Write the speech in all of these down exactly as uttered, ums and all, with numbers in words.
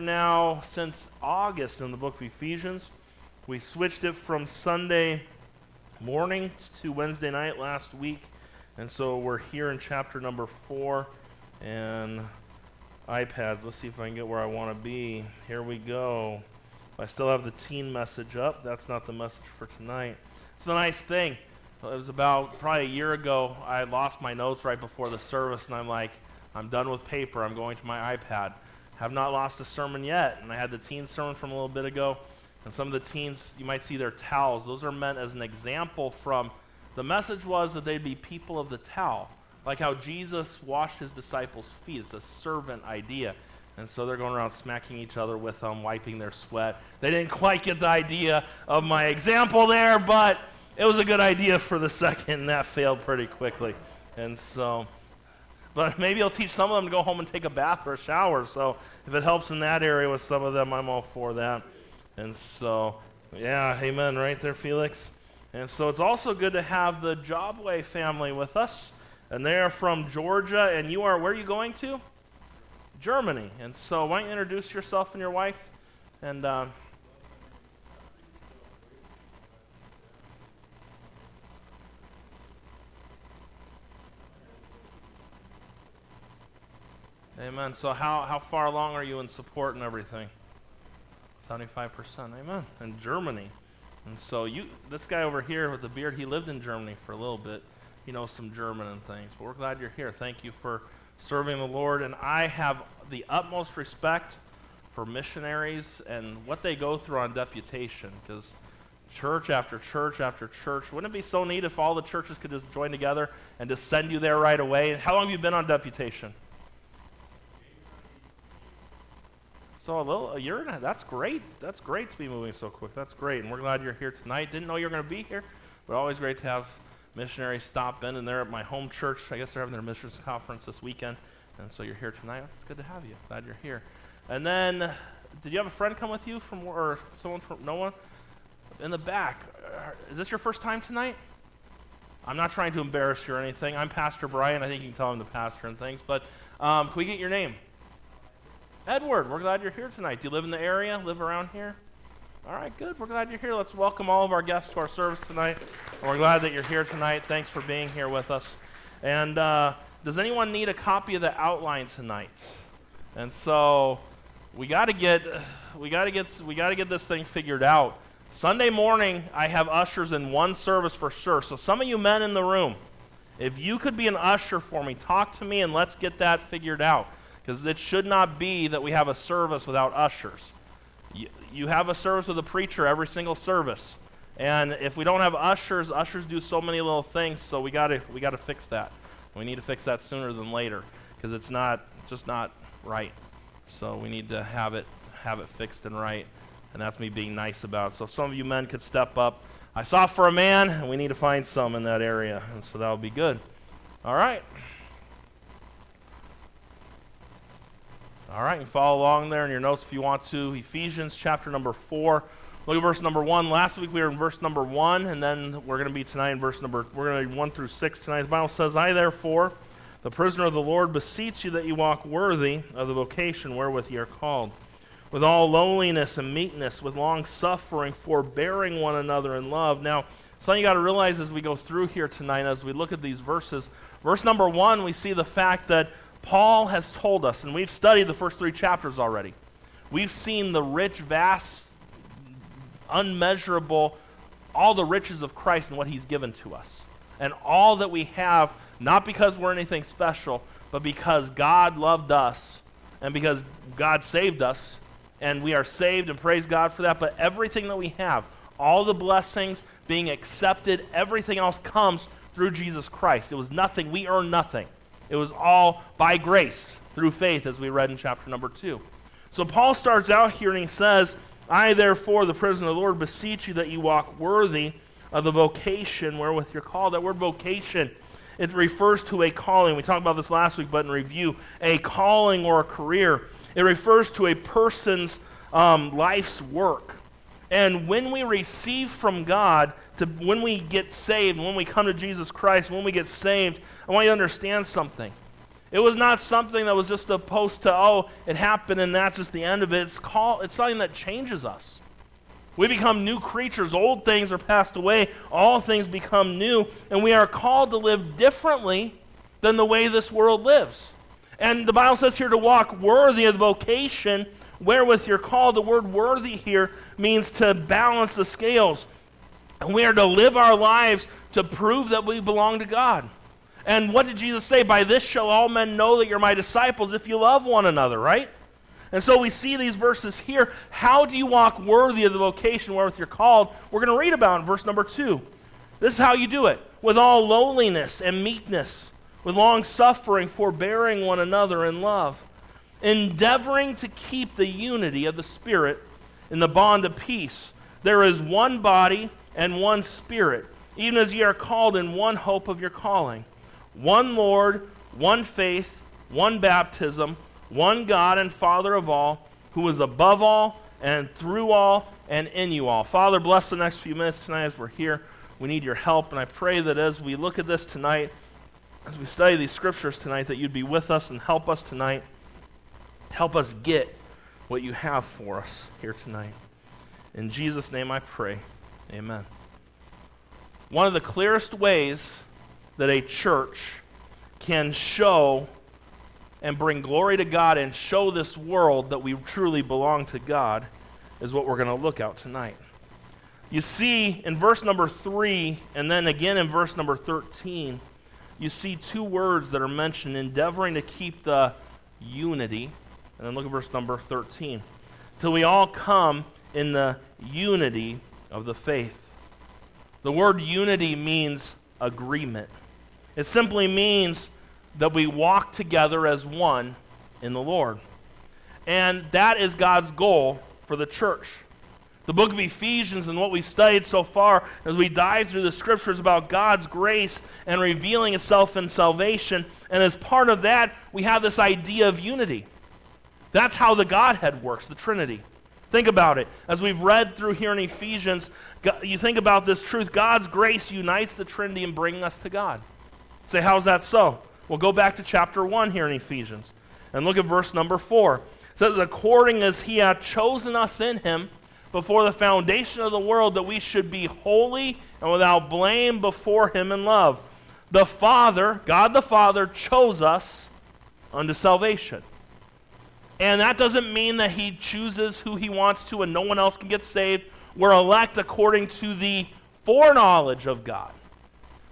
now since August in the book of Ephesians. We switched it from Sunday morning to Wednesday night last week, and so we're here in chapter number four and iPads. Let's see if I can get where I want to be. Here we go. I still have the teen message up. That's not the message for tonight. It's the nice thing. It was about probably a year ago, I lost my notes right before the service, and I'm like, I'm done with paper. I'm going to my iPad. Have not lost a sermon yet, and I had the teen sermon from a little bit ago, and some of the teens, you might see their towels. Those are meant as an example from, the message was that they'd be people of the towel, like how Jesus washed his disciples' feet. It's a servant idea. And so they're going around smacking each other with them, wiping their sweat. They didn't quite get the idea of my example there, but it was a good idea for the second, and that failed pretty quickly. And so, but maybe it'll teach some of them to go home and take a bath or a shower. So if it helps in that area with some of them, I'm all for that. And so, yeah, amen right there, Felix. And so it's also good to have the Jobway family with us. And they are from Georgia, and you are, where are you going to? Germany. And so why don't you introduce yourself and your wife? And uh, amen. So how, how far along are you in support and everything? seventy-five percent, amen, in Germany. And so you, this guy over here with the beard, he lived in Germany for a little bit. He knows some German and things, but we're glad you're here. Thank you for serving the Lord. And I have the utmost respect for missionaries and what they go through on deputation, because church after church after church, wouldn't it be so neat if all the churches could just join together and just send you there right away? How long have you been on deputation? So a little, a year and a half, that's great. That's great to be moving so quick. That's great, and we're glad you're here tonight. Didn't know you were going to be here, but always great to have missionaries stop in, and they're at my home church. I guess they're having their missions conference this weekend, and so you're here tonight. It's good to have you. Glad you're here. And then, did you have a friend come with you from, or someone from, no one? In the back, is this your first time tonight? I'm not trying to embarrass you or anything. I'm Pastor Brian. I think you can tell I'm the pastor and things, but um, can we get your name? Edward, we're glad you're here tonight. Do you live in the area? Live around here? All right, good. We're glad you're here. Let's welcome all of our guests to our service tonight. And we're glad that you're here tonight. Thanks for being here with us. And uh, does anyone need a copy of the outline tonight? And so we got to get we got to get we got to get this thing figured out. Sunday morning, I have ushers in one service for sure. So some of you men in the room, if you could be an usher for me, talk to me and let's get that figured out. Because it should not be that we have a service without ushers. You, you have a service with a preacher every single service. And if we don't have ushers, ushers do so many little things, so we gotta we gotta fix that. We need to fix that sooner than later, because it's not just not right. So we need to have it have it fixed and right. And that's me being nice about it. So if some of you men could step up. I saw for a man, and we need to find some in that area. And so that would be good. All right. All right, you can follow along there in your notes if you want to. Ephesians chapter number four. Look at verse number one. Last week we were in verse number one, and then we're going to be tonight in verse number, we're going to be one through six tonight. The Bible says, I therefore, the prisoner of the Lord, beseech you that you walk worthy of the vocation wherewith ye are called, with all lowliness and meekness, with long suffering, forbearing one another in love. Now, something you got to realize as we go through here tonight, as we look at these verses, verse number one, we see the fact that Paul has told us, and we've studied the first three chapters already. We've seen the rich, vast, unmeasurable, all the riches of Christ and what he's given to us. And all that we have, not because we're anything special, but because God loved us and because God saved us, and we are saved and praise God for that. But everything that we have, all the blessings, being accepted, everything else comes through Jesus Christ. It was nothing. We earn nothing. It was all by grace, through faith, as we read in chapter number two. So Paul starts out here and he says, I therefore, the prisoner of the Lord, beseech you that you walk worthy of the vocation wherewith you're called. That word vocation, it refers to a calling. We talked about this last week, but in review, a calling or a career. It refers to a person's um, life's work. And when we receive from God, to when we get saved, when we come to Jesus Christ, when we get saved, I want you to understand something. It was not something that was just a post to, oh, it happened and that's just the end of it. It's called, it's something that changes us. We become new creatures. Old things are passed away. All things become new. And we are called to live differently than the way this world lives. And the Bible says here to walk worthy of the vocation wherewith you're called. The word worthy here means to balance the scales. And we are to live our lives to prove that we belong to God. And what did Jesus say? By this shall all men know that you're my disciples, if you love one another, right? And so we see these verses here. How do you walk worthy of the vocation wherewith you're called? We're going to read about in verse number two. This is how you do it. With all lowliness and meekness, with long suffering, forbearing one another in love, endeavoring to keep the unity of the Spirit in the bond of peace. There is one body and one Spirit, even as ye are called in one hope of your calling. One Lord, one faith, one baptism, one God and Father of all, who is above all and through all and in you all. Father, bless the next few minutes tonight as we're here. We need your help, and I pray that as we look at this tonight, as we study these scriptures tonight, that you'd be with us and help us tonight. Help us get what you have for us here tonight. In Jesus' name I pray, amen. One of the clearest ways that a church can show and bring glory to God and show this world that we truly belong to God is what we're going to look at tonight. You see in verse number three, and then again in verse number thirteen, you see two words that are mentioned, endeavoring to keep the unity. And then look at verse number thirteen. Till we all come in the unity of the faith. The word unity means agreement. It simply means that we walk together as one in the Lord. And that is God's goal for the church. The book of Ephesians and what we've studied so far as we dive through the scriptures about God's grace and revealing itself in salvation. And as part of that, we have this idea of unity. That's how the Godhead works, the Trinity. Think about it. As we've read through here in Ephesians, you think about this truth. God's grace unites the Trinity in bringing us to God. Say, how's that so? We'll go back to chapter one here in Ephesians and look at verse number four. It says, according as he hath chosen us in him before the foundation of the world, that we should be holy and without blame before him in love. The Father, God the Father, chose us unto salvation. And that doesn't mean that he chooses who he wants to and no one else can get saved. We're elect according to the foreknowledge of God.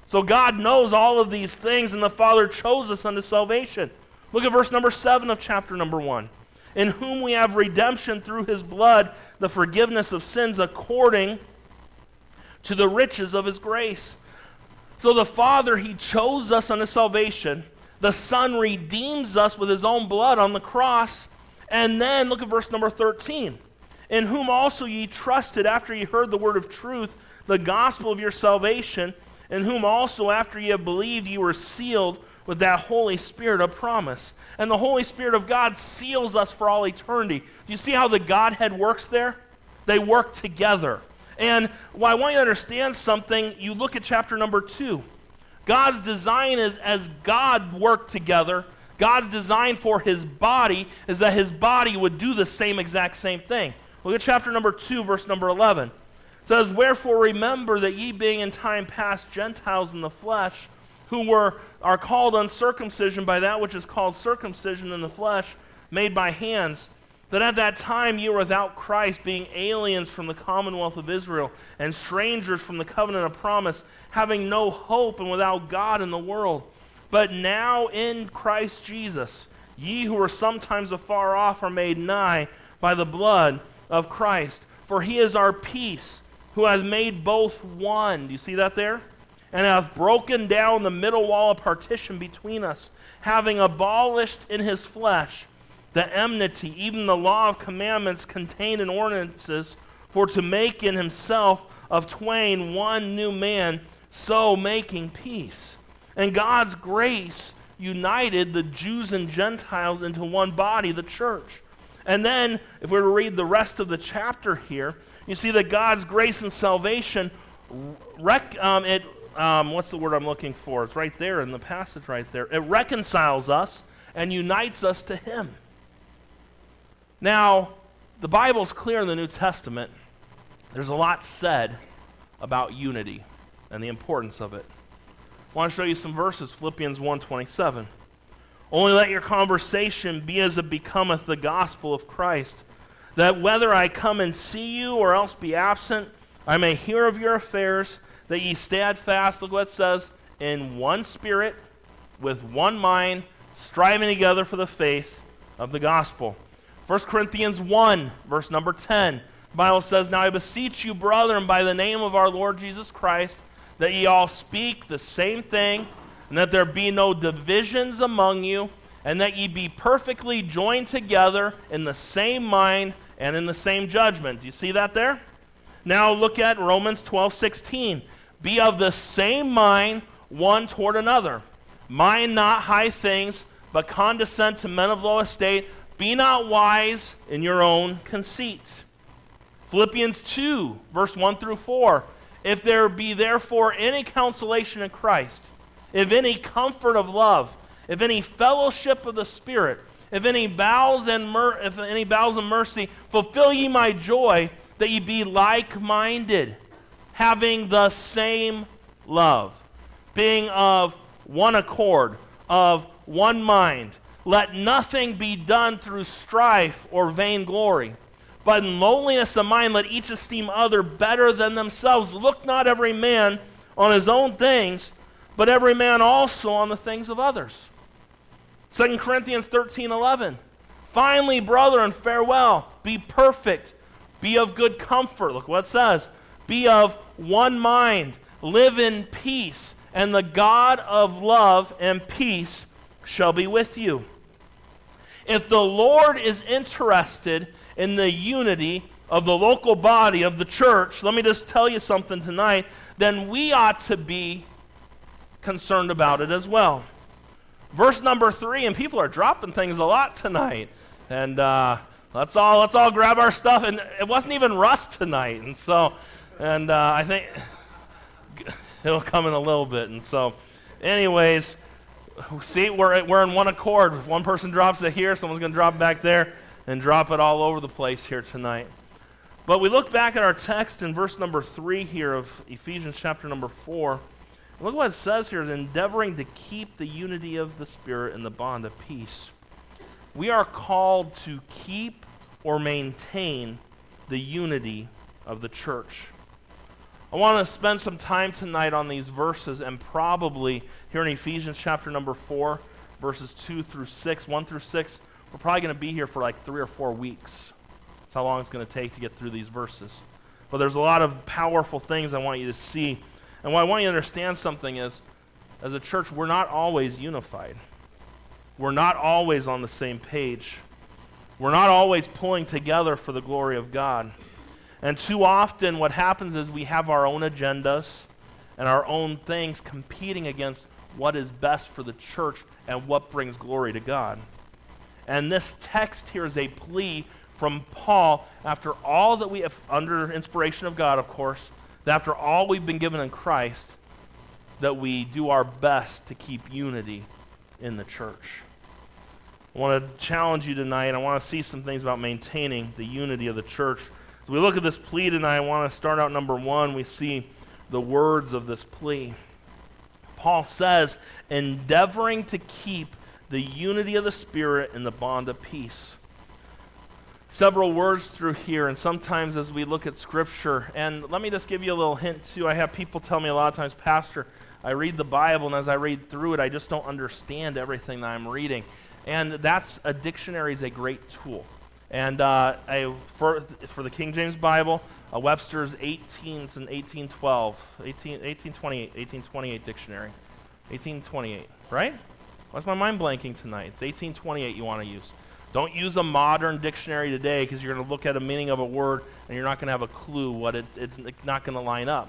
So God knows all of these things, and the Father chose us unto salvation. Look at verse number seven of chapter number one. In whom we have redemption through his blood, the forgiveness of sins according to the riches of his grace. So the Father, he chose us unto salvation. The Son redeems us with his own blood on the cross. And then look at verse number thirteen. In whom also ye trusted after ye heard the word of truth, the gospel of your salvation, in whom also after ye have believed ye were sealed with that Holy Spirit of promise. And the Holy Spirit of God seals us for all eternity. Do you see how the Godhead works there? They work together. And well, I want you to understand something. You look at chapter number two. God's design is as God worked together, God's design for his body is that his body would do the same exact same thing. Look at chapter number two, verse number eleven. It says, wherefore remember that ye being in time past Gentiles in the flesh, who were are called uncircumcision by that which is called circumcision in the flesh, made by hands, that at that time ye were without Christ, being aliens from the commonwealth of Israel, and strangers from the covenant of promise, having no hope and without God in the world. But now in Christ Jesus, ye who were sometimes afar off are made nigh by the blood of Christ. For he is our peace, who hath made both one. Do you see that there? And hath broken down the middle wall of partition between us, having abolished in his flesh the enmity, even the law of commandments contained in ordinances, for to make in himself of twain one new man, so making peace. And God's grace united the Jews and Gentiles into one body, the church. And then, if we were to read the rest of the chapter here, you see that God's grace and salvation, rec- um, it um, what's the word I'm looking for? It's right there in the passage right there. It reconciles us and unites us to him. Now, the Bible's clear in the New Testament. There's a lot said about unity and the importance of it. I want to show you some verses, Philippians one twenty-seven. Only let your conversation be as it becometh the gospel of Christ, that whether I come and see you or else be absent, I may hear of your affairs, that ye steadfast, look what it says, in one spirit, with one mind, striving together for the faith of the gospel. First Corinthians one, verse number ten, the Bible says, Now I beseech you, brethren, by the name of our Lord Jesus Christ, that ye all speak the same thing, and that there be no divisions among you, and that ye be perfectly joined together in the same mind and in the same judgment. Do you see that there? Now look at Romans twelve sixteen. Be of the same mind one toward another. Mind not high things, but condescend to men of low estate. Be not wise in your own conceit. Philippians two, verse one through four. If there be therefore any consolation in Christ, if any comfort of love, if any fellowship of the Spirit, if any bowels and mer- if any bowels and mercy, fulfill ye my joy, that ye be like-minded, having the same love, being of one accord, of one mind. Let nothing be done through strife or vainglory, but in lowliness of mind let each esteem other better than themselves. Look not every man on his own things, but every man also on the things of others. Second Corinthians thirteen eleven. Finally, brethren, farewell. Be perfect. Be of good comfort. Look what it says. Be of one mind. Live in peace. And the God of love and peace shall be with you. If the Lord is interested in the unity of the local body of the church, let me just tell you something tonight, then we ought to be concerned about it as well. Verse number three, and people are dropping things a lot tonight. And uh, let's all let's all grab our stuff. And it wasn't even Russ tonight, and so, and uh, I think it'll come in a little bit. And so, anyways, see, we're we're in one accord. If one person drops it here, someone's going to drop it back there, and drop it all over the place here tonight. But we look back at our text in verse number three here of Ephesians chapter number four. Look what it says here, endeavoring to keep the unity of the Spirit in the bond of peace. We are called to keep or maintain the unity of the church. I want to spend some time tonight on these verses, and probably here in Ephesians chapter number four, verses two through six, one through six, we're probably going to be here for like three or four weeks. That's how long it's going to take to get through these verses. But there's a lot of powerful things I want you to see. And what I want you to understand something is, as a church, we're not always unified. We're not always on the same page. We're not always pulling together for the glory of God. And too often what happens is we have our own agendas and our own things competing against what is best for the church and what brings glory to God. And this text here is a plea from Paul, after all that we have, under inspiration of God, of course, that after all we've been given in Christ, that we do our best to keep unity in the church. I want to challenge you tonight. I want to see some things about maintaining the unity of the church. As we look at this plea tonight, I want to start out number one. We see the words of this plea. Paul says, endeavoring to keep the unity of the Spirit in the bond of peace. Several words through here, and sometimes as we look at Scripture, and let me just give you a little hint too. I have people tell me a lot of times, Pastor, I read the Bible, and as I read through it, I just don't understand everything that I'm reading. And that's, a dictionary is a great tool. And uh, I, for, for the King James Bible, uh, Webster's eighteen and eighteen twelve, eighteen, eighteen twenty-eight, eighteen twenty-eight dictionary, eighteen twenty-eight, right? Why's my mind blanking tonight? It's eighteen twenty-eight you want to use. Don't use a modern dictionary today, because you're going to look at a meaning of a word and you're not going to have a clue what it, it's not going to line up.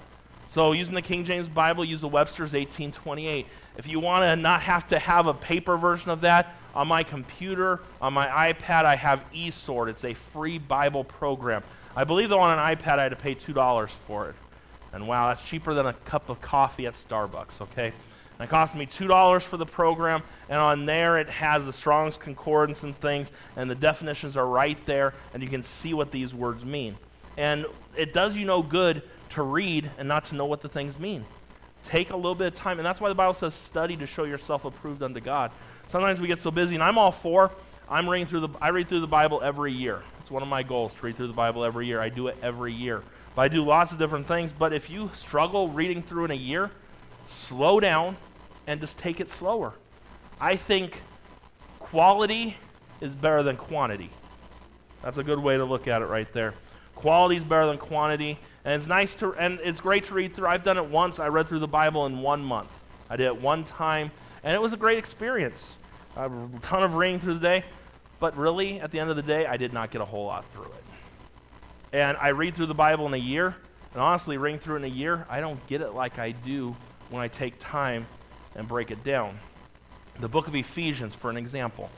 So using the King James Bible, use the Webster's eighteen twenty-eight. If you want to not have to have a paper version of that, on my computer, on my iPad, I have eSword. It's a free Bible program. I believe though on an iPad I had to pay two dollars for it. And wow, that's cheaper than a cup of coffee at Starbucks, okay? It cost me two dollars for the program, and on there it has the Strong's Concordance and things, and the definitions are right there, and you can see what these words mean. And it does you no good to read and not to know what the things mean. Take a little bit of time, and that's why the Bible says study to show yourself approved unto God. Sometimes we get so busy, and I'm all for, I'm reading through the, I read through the Bible every year. It's one of my goals, to read through the Bible every year. I do it every year. But I do lots of different things, but if you struggle reading through in a year, slow down and just take it slower. I think quality is better than quantity. That's a good way to look at it right there. Quality is better than quantity, and it's nice to, and it's great to read through. I've done it once. I read through the Bible in one month. I did it one time, and it was a great experience. A ton of reading through the day, but really, at the end of the day, I did not get a whole lot through it. And I read through the Bible in a year, and honestly, reading through it in a year, I don't get it like I do when I take time and break it down. The book of Ephesians, for an example.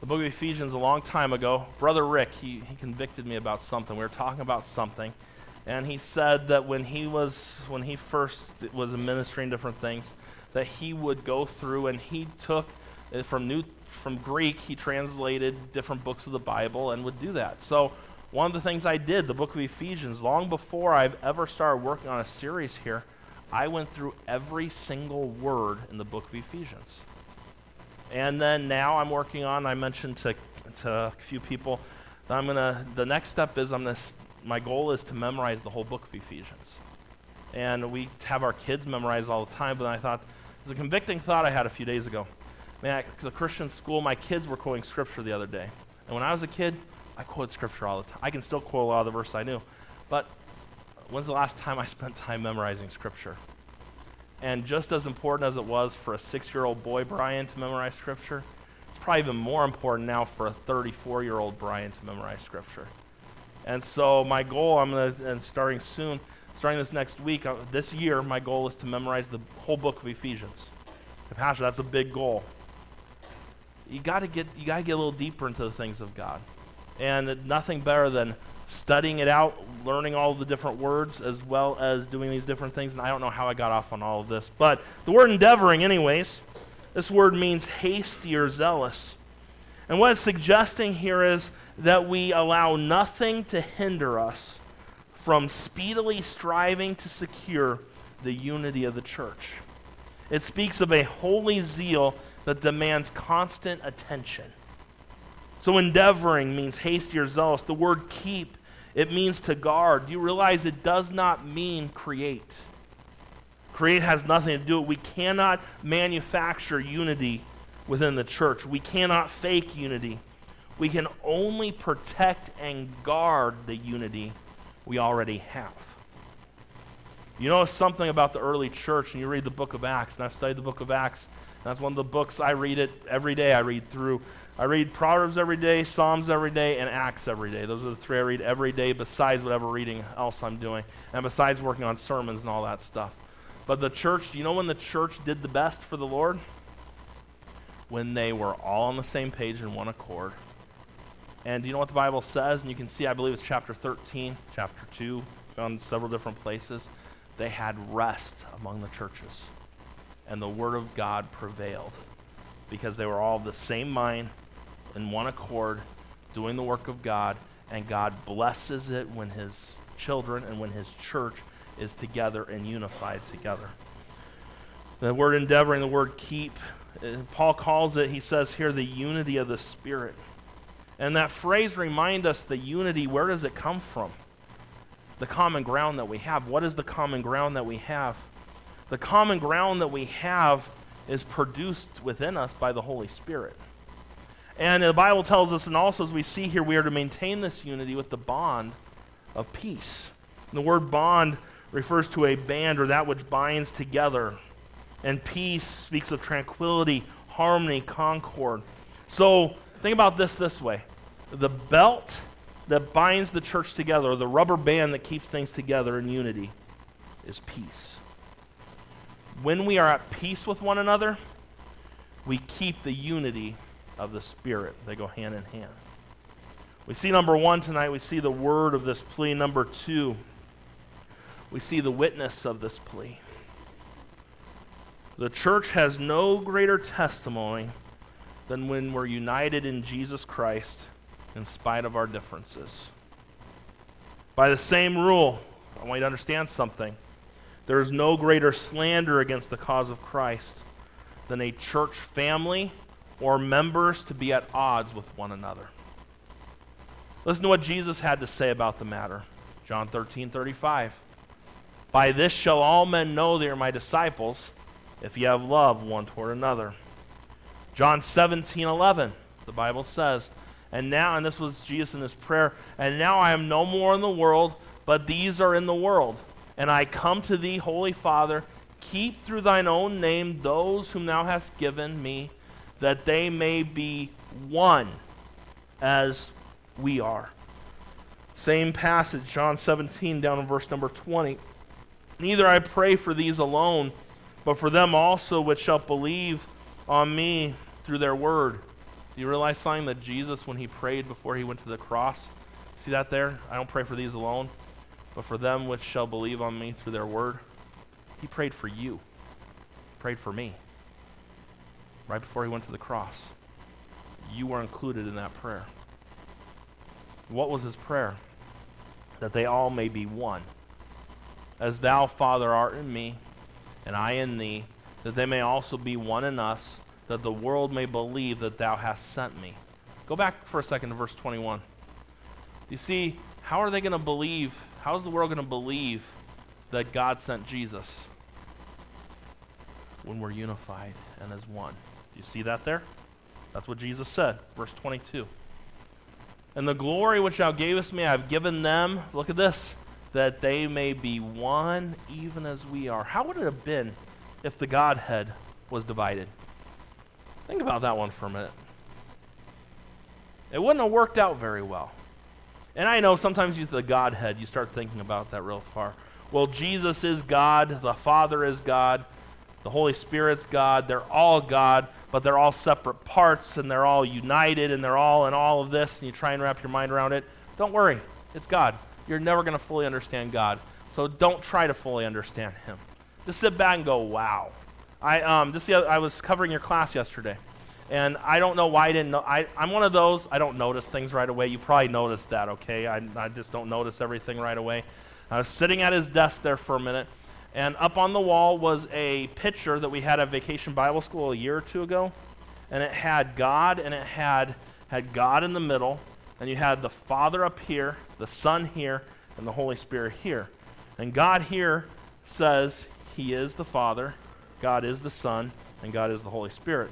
The book of Ephesians, a long time ago, Brother Rick, he, he convicted me about something. We were talking about something, and he said that when he was, when he first was ministering different things, that he would go through and he took uh, from New, from Greek, he translated different books of the Bible and would do that. So one of the things I did, the book of Ephesians, long before I've ever started working on a series here, I went through every single word in the book of Ephesians. And then now I'm working on, I mentioned to, to a few people, that I'm gonna, the next step is I'm gonna, my goal is to memorize the whole book of Ephesians. And we have our kids memorize all the time, but then I thought, it was a convicting thought I had a few days ago. Man, at the Christian school, my kids were quoting scripture the other day. And when I was a kid, I quoted scripture all the time. I can still quote a lot of the verses I knew. But when's the last time I spent time memorizing scripture? And just as important as it was for a six-year-old boy, Brian, to memorize scripture, it's probably even more important now for a thirty-four-year-old Brian to memorize scripture. And so my goal, I'm going to, and starting soon, starting this next week, uh, this year, my goal is to memorize the whole book of Ephesians. Pastor, that's a big goal. You got to get, you got to get a little deeper into the things of God. And nothing better than studying it out, learning all the different words, as well as doing these different things. And I don't know how I got off on all of this, but the word endeavoring, anyways, this word means hasty or zealous. And what it's suggesting here is that we allow nothing to hinder us from speedily striving to secure the unity of the church. It speaks of a holy zeal that demands constant attention. So endeavoring means hasty or zealous. The word keep, it means to guard. You realize it does not mean create. Create has nothing to do with it. We cannot manufacture unity within the church. We cannot fake unity. We can only protect and guard the unity we already have. You know something about the early church, and you read the book of Acts, and I've studied the book of Acts, and that's one of the books I read it every day. I read through I read Proverbs every day, Psalms every day, and Acts every day. Those are the three I read every day besides whatever reading else I'm doing, and besides working on sermons and all that stuff. But the church, do you know when the church did the best for the Lord? When they were all on the same page in one accord. And do you know what the Bible says? And you can see, I believe it's chapter thirteen, chapter two, found in several different places. They had rest among the churches, and the word of God prevailed because they were all of the same mind, in one accord, doing the work of God, and God blesses it when his children and when his church is together and unified together. The word endeavoring, the word keep, Paul calls it, he says here, the unity of the Spirit. And that phrase reminds us the unity, where does it come from? The common ground that we have. What is the common ground that we have? The common ground that we have is produced within us by the Holy Spirit. And the Bible tells us, and also as we see here, we are to maintain this unity with the bond of peace. And the word bond refers to a band or that which binds together. And peace speaks of tranquility, harmony, concord. So think about this this way. The belt that binds the church together, or the rubber band that keeps things together in unity, is peace. When we are at peace with one another, we keep the unity of the Spirit. They go hand in hand. We see number one tonight, we see the word of this plea. Number two, we see the witness of this plea. The church has no greater testimony than when we're united in Jesus Christ in spite of our differences. By the same rule, I want you to understand something. There is no greater slander against the cause of Christ than a church family or members to be at odds with one another. Listen to what Jesus had to say about the matter. John thirteen thirty-five. By this shall all men know they are my disciples, if you have love one toward another. John seventeen eleven, the Bible says, and now, and this was Jesus in his prayer, and now I am no more in the world, but these are in the world. And I come to thee, Holy Father, keep through thine own name those whom thou hast given me, that they may be one as we are. Same passage, John seventeen, down in verse number twenty. Neither I pray for these alone, but for them also which shall believe on me through their word. Do you realize something? That Jesus, when he prayed before he went to the cross, see that there? I don't pray for these alone, but for them which shall believe on me through their word. He prayed for you. He prayed for me. Right before he went to the cross. You were included in that prayer. What was his prayer? That they all may be one. As thou, Father, art in me, and I in thee, that they may also be one in us, that the world may believe that thou hast sent me. Go back for a second to verse twenty-one. You see, how are they going to believe, how is the world going to believe that God sent Jesus? When we're unified and as one. Do you see that there? That's what Jesus said, verse twenty-two. And the glory which thou gavest me, I have given them, look at this, that they may be one even as we are. How would it have been if the Godhead was divided? Think about that one for a minute. It wouldn't have worked out very well. And I know sometimes you the Godhead, you start thinking about that real far. Well, Jesus is God, the Father is God, the Holy Spirit's God, they're all God, but they're all separate parts, and they're all united, and they're all in all of this, and you try and wrap your mind around it. Don't worry, it's God. You're never going to fully understand God, so don't try to fully understand him. Just sit back and go, wow. I um just the other, I was covering your class yesterday, and I don't know why I didn't know. I, I'm one of those, I don't notice things right away. You probably noticed that, okay? I, I just don't notice everything right away. I was sitting at his desk there for a minute, and up on the wall was a picture that we had at Vacation Bible School a year or two ago, and it had God, and it had had God in the middle, and you had the Father up here, the Son here, and the Holy Spirit here. And God here says he is the Father, God is the Son, and God is the Holy Spirit.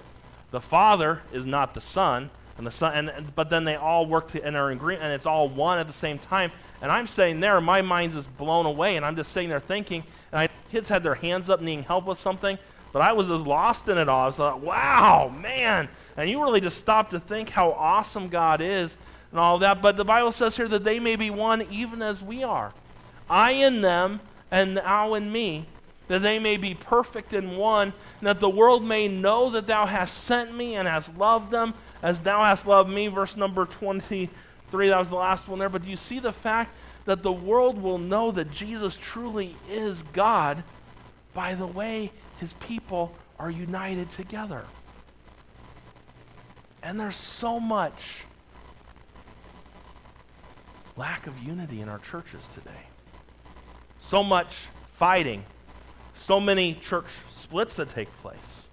The Father is not the Son, and the Son, and but then they all work to enter in agreement, and it's all one at the same time. And I'm sitting there, my mind's just blown away, and I'm just sitting there thinking, and I, kids had their hands up needing help with something, but I was just lost in it all. I was like, wow, man. And you really just stopped to think how awesome God is and all that. But the Bible says here that they may be one even as we are. I in them, and thou in me, that they may be perfect in one, and that the world may know that thou hast sent me and hast loved them as thou hast loved me. Verse number twenty-three, that was the last one there. But do you see the fact that the world will know that Jesus truly is God by the way his people are united together? And there's so much lack of unity in our churches today. So much fighting. So many church splits that take place.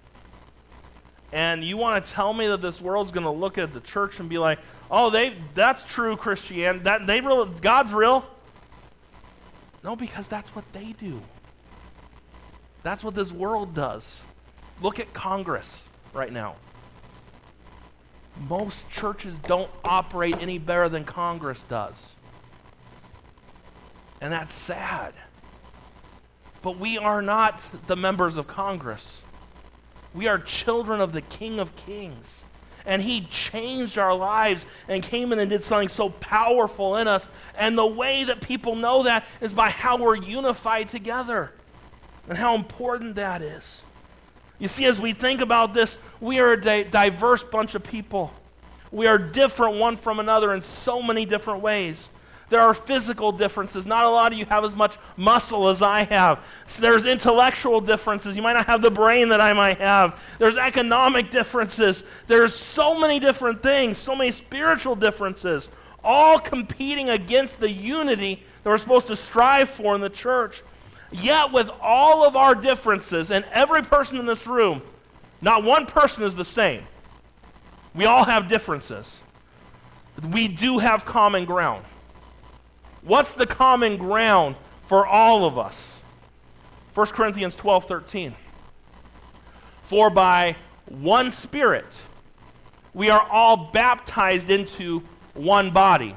And you want to tell me that this world's going to look at the church and be like, oh, they that's true Christianity. That they real, God's real. No, because that's what they do. That's what this world does. Look at Congress right now. Most churches don't operate any better than Congress does. And that's sad. But we are not the members of Congress. We are children of the King of Kings. And he changed our lives and came in and did something so powerful in us. And the way that people know that is by how we're unified together and how important that is. You see, as we think about this, we are a di- diverse bunch of people. We are different one from another in so many different ways. There are physical differences. Not a lot of you have as much muscle as I have. So there's intellectual differences. You might not have the brain that I might have. There's economic differences. There's so many different things, so many spiritual differences, all competing against the unity that we're supposed to strive for in the church. Yet with all of our differences, and every person in this room, not one person is the same. We all have differences. We do have common ground. What's the common ground for all of us? First Corinthians twelve thirteen. For by one Spirit we are all baptized into one body.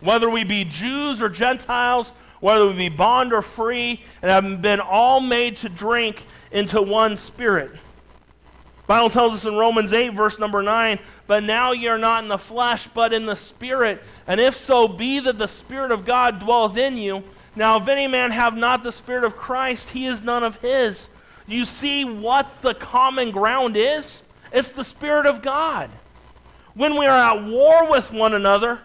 Whether we be Jews or Gentiles, whether we be bond or free, and have been all made to drink into one Spirit. The Bible tells us in Romans eight, verse number nine, but now ye are not in the flesh, but in the Spirit. And if so be that the Spirit of God dwelleth in you, now if any man have not the Spirit of Christ, he is none of his. You see what the common ground is? It's the Spirit of God. When we are at war with one another,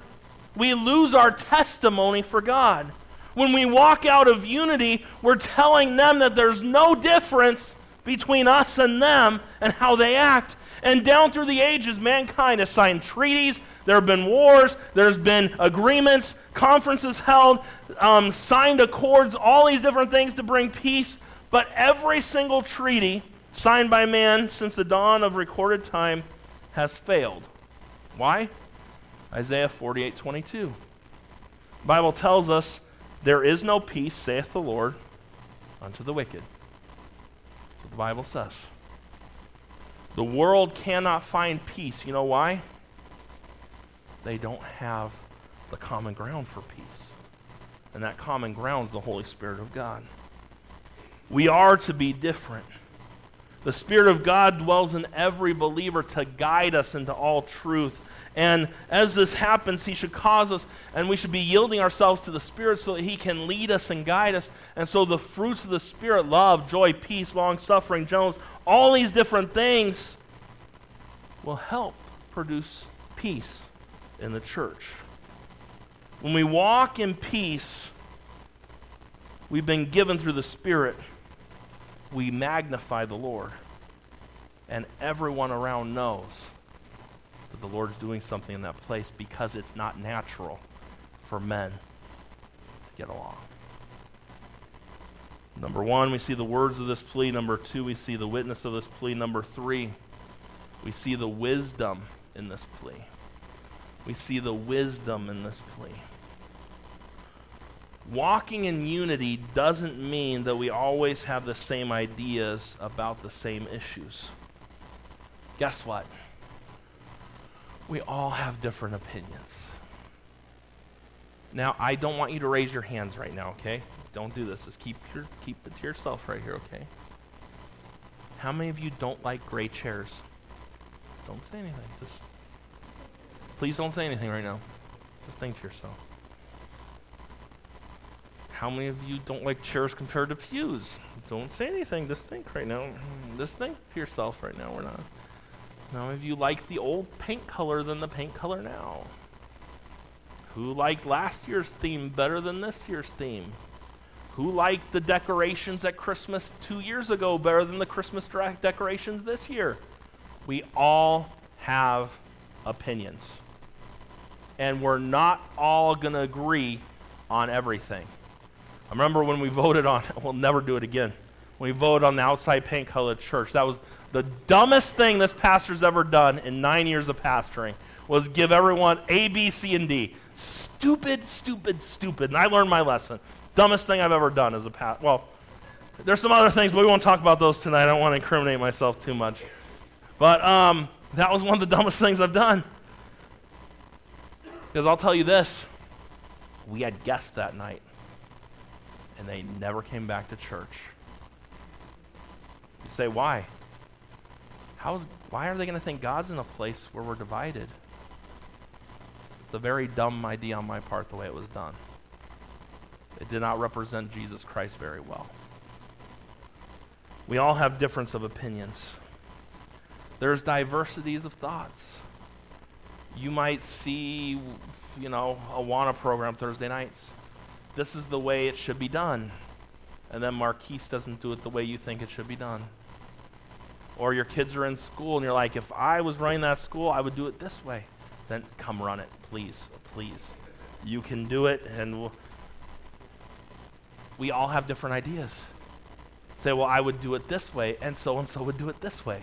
we lose our testimony for God. When we walk out of unity, we're telling them that there's no difference between us and them and how they act. And down through the ages, mankind has signed treaties. There have been wars. There's been agreements, conferences held, um, signed accords, all these different things to bring peace. But every single treaty signed by man since the dawn of recorded time has failed. Why? Isaiah forty-eight twenty-two. The Bible tells us, there is no peace, saith the Lord, unto the wicked. The Bible says. The world cannot find peace. You know why? They don't have the common ground for peace. And that common ground is the Holy Spirit of God. We are to be different. The Spirit of God dwells in every believer to guide us into all truth. And as this happens, he should cause us, and we should be yielding ourselves to the Spirit so that he can lead us and guide us. And so the fruits of the Spirit, love, joy, peace, long-suffering, gentleness, all these different things will help produce peace in the church. When we walk in peace, we've been given through the Spirit, we magnify the Lord. And everyone around knows that the Lord's doing something in that place because it's not natural for men to get along. Number one, we see the words of this plea. Number two, we see the witness of this plea. Number three, we see the wisdom in this plea. We see the wisdom in this plea. Walking in unity doesn't mean that we always have the same ideas about the same issues. Guess what? We all have different opinions. Now, I don't want you to raise your hands right now, okay? Don't do this. Just keep your, keep it to yourself right here, okay? How many of you don't like gray chairs? Don't say anything. Just please don't say anything right now. Just think to yourself. How many of you don't like chairs compared to pews? Don't say anything. Just think right now. Just think to yourself right now. We're not... Now, if you like the old paint color than the paint color now? Who liked last year's theme better than this year's theme? Who liked the decorations at Christmas two years ago better than the Christmas decorations this year? We all have opinions. And we're not all going to agree on everything. I remember when we voted on, we'll never do it again, when we voted on the outside paint color church. That was the dumbest thing this pastor's ever done in nine years of pastoring, was give everyone A, B, C, and D. Stupid, stupid, stupid. And I learned my lesson. Dumbest thing I've ever done as a pastor. Well, there's some other things, but we won't talk about those tonight. I don't want to incriminate myself too much. But um, that was one of the dumbest things I've done. Because I'll tell you this. We had guests that night, and they never came back to church. You say, why? How's, why are they going to think God's in a place where we're divided? It's a very dumb idea on my part, the way it was done. It did not represent Jesus Christ very well. We all have difference of opinions. There's diversities of thoughts. You might see you know, Awana program Thursday nights. This is the way it should be done. And then Marquise doesn't do it the way you think it should be done. Or your kids are in school and you're like, if I was running that school, I would do it this way. Then come run it, please, please. You can do it, and we'll we all have different ideas. Say, well, I would do it this way, and so-and-so would do it this way,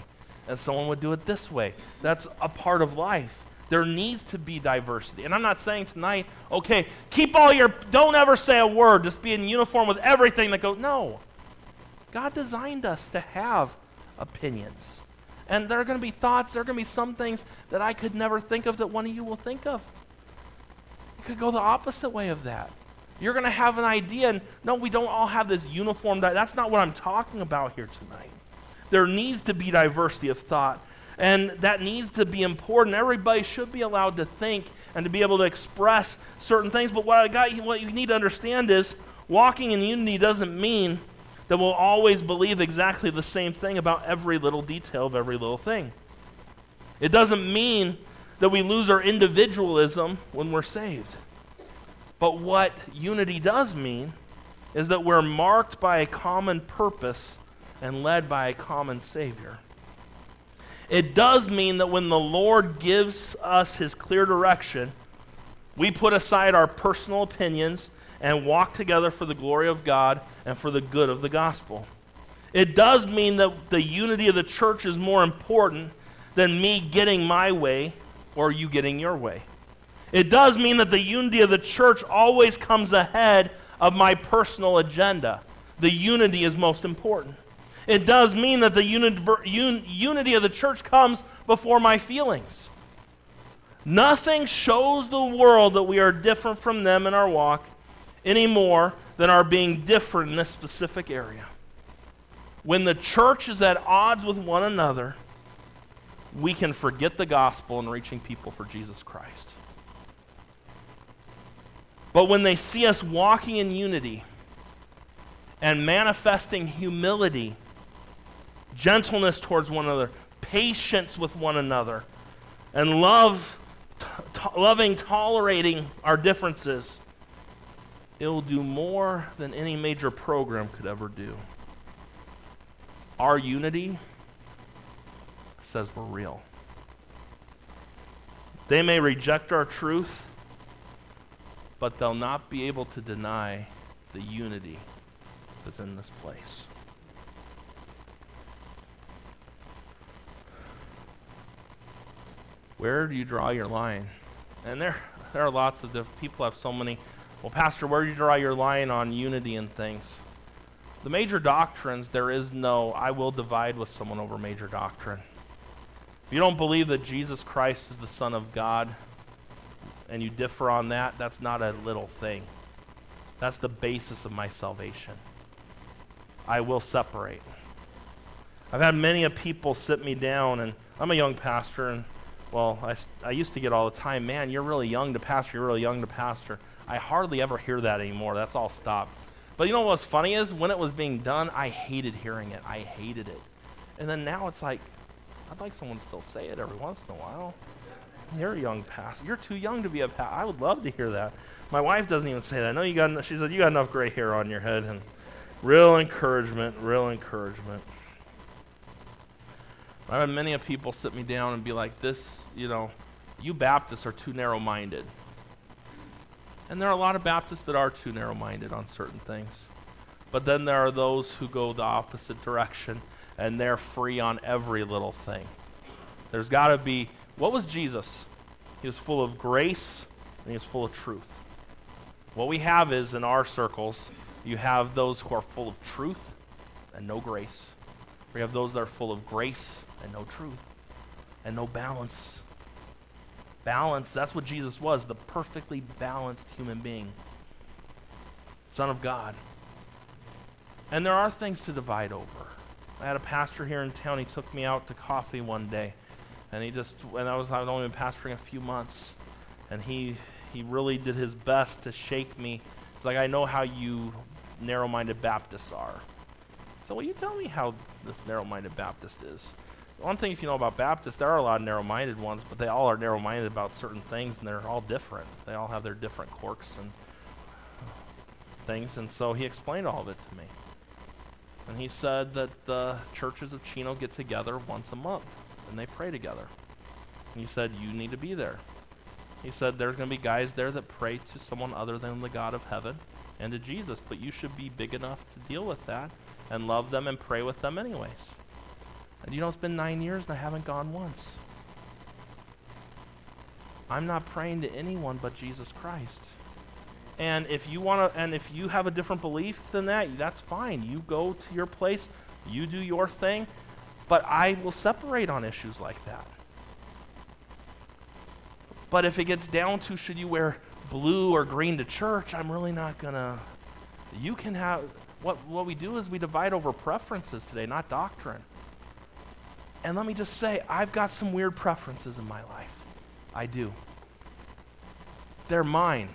and someone would do it this way. That's a part of life. There needs to be diversity. And I'm not saying tonight, okay, keep all your, don't ever say a word, just be in uniform with everything that goes. No. God designed us to have opinions. And there are going to be thoughts, there are going to be some things that I could never think of that one of you will think of. It could go the opposite way of that. You're going to have an idea, and no, we don't all have this uniform. Di- that's not what I'm talking about here tonight. There needs to be diversity of thought, and that needs to be important. Everybody should be allowed to think and to be able to express certain things, but what I got, what you need to understand is walking in unity doesn't mean that we'll always believe exactly the same thing about every little detail of every little thing. It doesn't mean that we lose our individualism when we're saved. But what unity does mean is that we're marked by a common purpose and led by a common Savior. It does mean that when the Lord gives us His clear direction, we put aside our personal opinions and walk together for the glory of God and for the good of the gospel. It does mean that the unity of the church is more important than me getting my way or you getting your way. It does mean that the unity of the church always comes ahead of my personal agenda. The unity is most important. It does mean that the uni- un- unity of the church comes before my feelings. Nothing shows the world that we are different from them in our walk any more than our being different in this specific area. When the church is at odds with one another, we can forget the gospel in reaching people for Jesus Christ. But when they see us walking in unity and manifesting humility, gentleness towards one another, patience with one another, and love, t- t- loving, tolerating our differences, it'll do more than any major program could ever do. Our unity says we're real. They may reject our truth, but they'll not be able to deny the unity that's in this place. Where do you draw your line? And there, there are lots of different, people have so many, well, Pastor, where do you draw your line on unity and things? The major doctrines, there is no, I will divide with someone over major doctrine. If you don't believe that Jesus Christ is the Son of God, and you differ on that, that's not a little thing. That's the basis of my salvation. I will separate. I've had many a people sit me down, and I'm a young pastor, and well, I, I used to get all the time, man, you're really young to pastor, you're really young to pastor. I hardly ever hear that anymore. That's all stopped. But you know what's funny is, when it was being done, I hated hearing it. I hated it. And then now it's like, I'd like someone to still say it every once in a while. You're a young pastor. You're too young to be a pastor. I would love to hear that. My wife doesn't even say that. No, you got. En- she said you got enough gray hair on your head, and real encouragement, real encouragement. I've had many of people sit me down and be like, "This, you know, you Baptists are too narrow-minded," and there are a lot of Baptists that are too narrow-minded on certain things. But then there are those who go the opposite direction, and they're free on every little thing. There's got to be. What was Jesus? He was full of grace and he was full of truth. What we have is, in our circles, you have those who are full of truth and no grace. We have those that are full of grace and no truth and no balance. Balance, that's what Jesus was, the perfectly balanced human being, Son of God. And there are things to divide over. I had a pastor here in town, he took me out to coffee one day. And he just, and I was, I'd only been pastoring a few months, and he he really did his best to shake me. He's like, I know how you narrow-minded Baptists are. So, well, you tell me how this narrow-minded Baptist is. One thing, if you know about Baptists, there are a lot of narrow-minded ones, but they all are narrow-minded about certain things, and they're all different. They all have their different quirks and things, and so he explained all of it to me. And he said that the churches of Chino get together once a month, and they pray together. And he said, you need to be there. He said, there's going to be guys there that pray to someone other than the God of heaven and to Jesus, but you should be big enough to deal with that and love them and pray with them anyways. And you know, it's been nine years and I haven't gone once. I'm not praying to anyone but Jesus Christ. And if you want to, and if you have a different belief than that, that's fine. You go to your place, you do your thing, but I will separate on issues like that. But if it gets down to should you wear blue or green to church, I'm really not gonna. You can have, what what we do is we divide over preferences today, not doctrine. And let me just say, I've got some weird preferences in my life. I do. They're mine.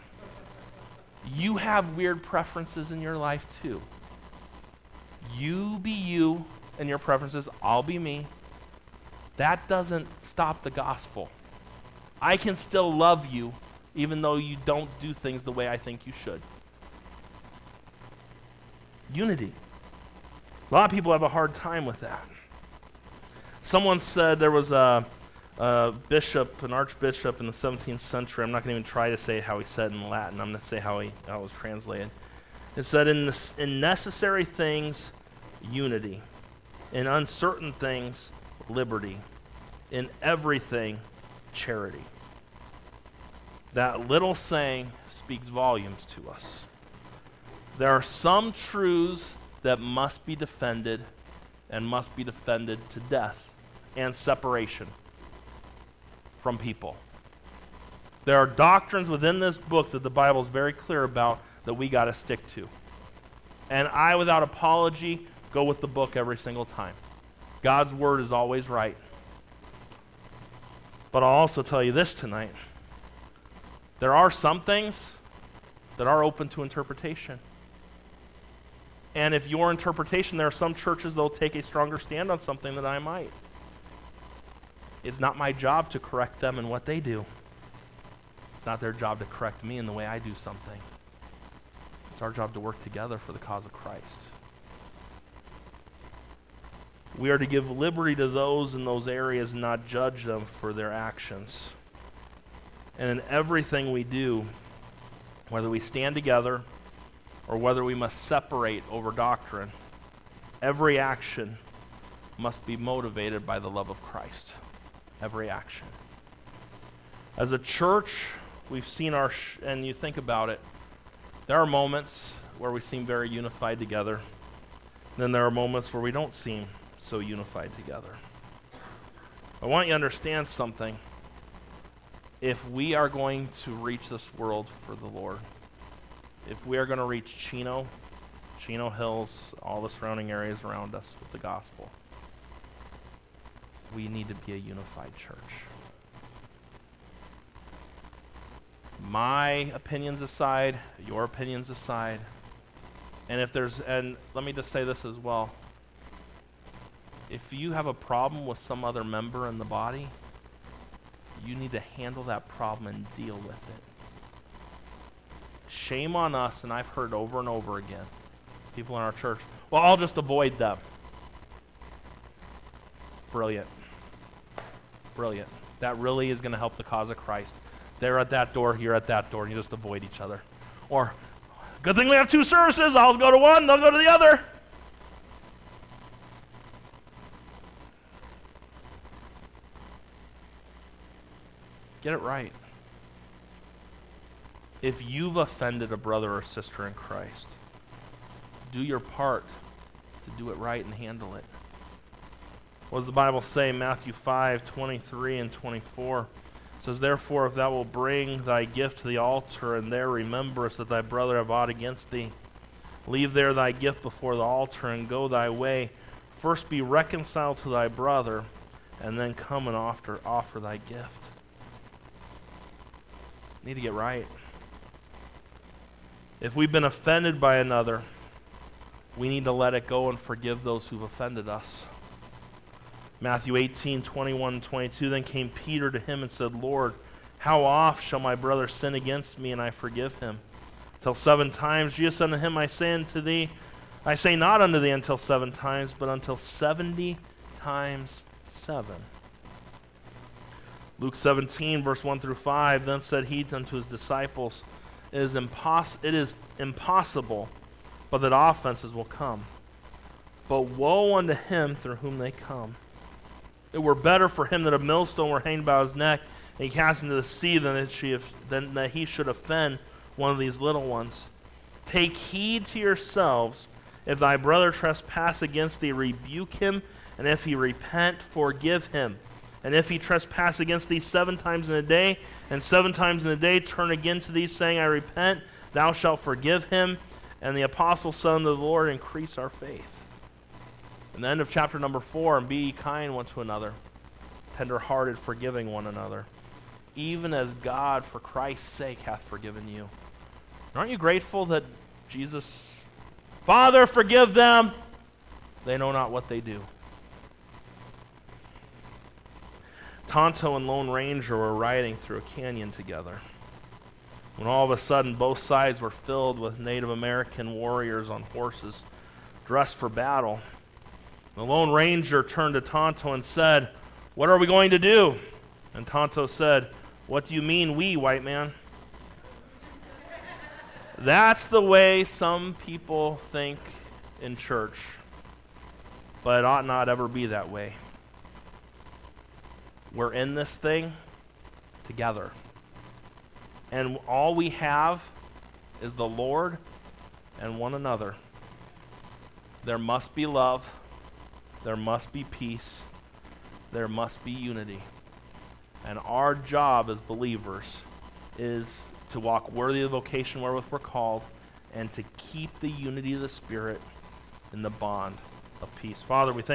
You have weird preferences in your life too. You be you and your preferences, I'll be me. That doesn't stop the gospel. I can still love you even though you don't do things the way I think you should. Unity. A lot of people have a hard time with that. Someone said there was a, a bishop, an archbishop in the seventeenth century. I'm not going to even try to say how he said in Latin. I'm going to say how, he, how it was translated. It said, in, this, in necessary things, unity. In uncertain things, liberty. In everything, charity. That little saying speaks volumes to us. There are some truths that must be defended and must be defended to death and separation from people. There are doctrines within this book that the Bible is very clear about that we got to stick to. And I, without apology, go with the book every single time. God's word is always right. But I'll also tell you this tonight. There are some things that are open to interpretation. And if your interpretation, there are some churches that will take a stronger stand on something than I might. It's not my job to correct them in what they do. It's not their job to correct me in the way I do something. It's our job to work together for the cause of Christ. We are to give liberty to those in those areas and not judge them for their actions. And in everything we do, whether we stand together or whether we must separate over doctrine, every action must be motivated by the love of Christ. Every action. As a church, we've seen our, sh- and you think about it, there are moments where we seem very unified together, and then there are moments where we don't seem so unified together. I want you to understand something. If we are going to reach this world for the Lord, if we are going to reach Chino, Chino Hills, all the surrounding areas around us with the gospel, we need to be a unified church. My opinions aside, your opinions aside, and if there's, and let me just say this as well, if you have a problem with some other member in the body, you need to handle that problem and deal with it. Shame on us, and I've heard over and over again, people in our church, well, I'll just avoid them. Brilliant. Brilliant. That really is going to help the cause of Christ. They're at that door, you're at that door, and you just avoid each other. Or, good thing we have two services, I'll go to one, they'll go to the other. Get it right. If you've offended a brother or sister in Christ, do your part to do it right and handle it. What does the Bible say? Matthew five, twenty-three and twenty-four says, therefore, if thou wilt bring thy gift to the altar, and there rememberest that thy brother have ought against thee, leave there thy gift before the altar, and go thy way. First be reconciled to thy brother, and then come and offer, offer thy gift. Need to get right. If we've been offended by another, we need to let it go and forgive those who've offended us. Matthew eighteen, twenty-one, twenty-two, then came Peter to him and said, Lord, how oft shall my brother sin against me and I forgive him? Till seven times. Jesus unto him, I say unto thee, I say not unto thee until seven times, but until seventy times seven. Luke seventeen, verse one through five, then said he unto his disciples, It is, impos- it is impossible, but that offenses will come. But woe unto him through whom they come. It were better for him that a millstone were hanged about his neck and cast into the sea than that, she, than that he should offend one of these little ones. Take heed to yourselves. If thy brother trespass against thee, rebuke him, and if he repent, forgive him. And if he trespass against thee seven times in a day, and seven times in a day turn again to thee, saying, I repent, thou shalt forgive him. And the apostle said unto the Lord, increase our faith. And the end of chapter number four, and be ye kind one to another, tender-hearted, forgiving one another, even as God for Christ's sake hath forgiven you. And aren't you grateful that Jesus, Father, forgive them, they know not what they do. Tonto and Lone Ranger were riding through a canyon together when all of a sudden both sides were filled with Native American warriors on horses dressed for battle. The Lone Ranger turned to Tonto and said, What are we going to do? And Tonto said, What do you mean we, white man? That's the way some people think in church, but it ought not ever be that way. We're in this thing together. And all we have is the Lord and one another. There must be love. There must be peace. There must be unity. And our job as believers is to walk worthy of the vocation wherewith we're called and to keep the unity of the Spirit in the bond of peace. Father, we thank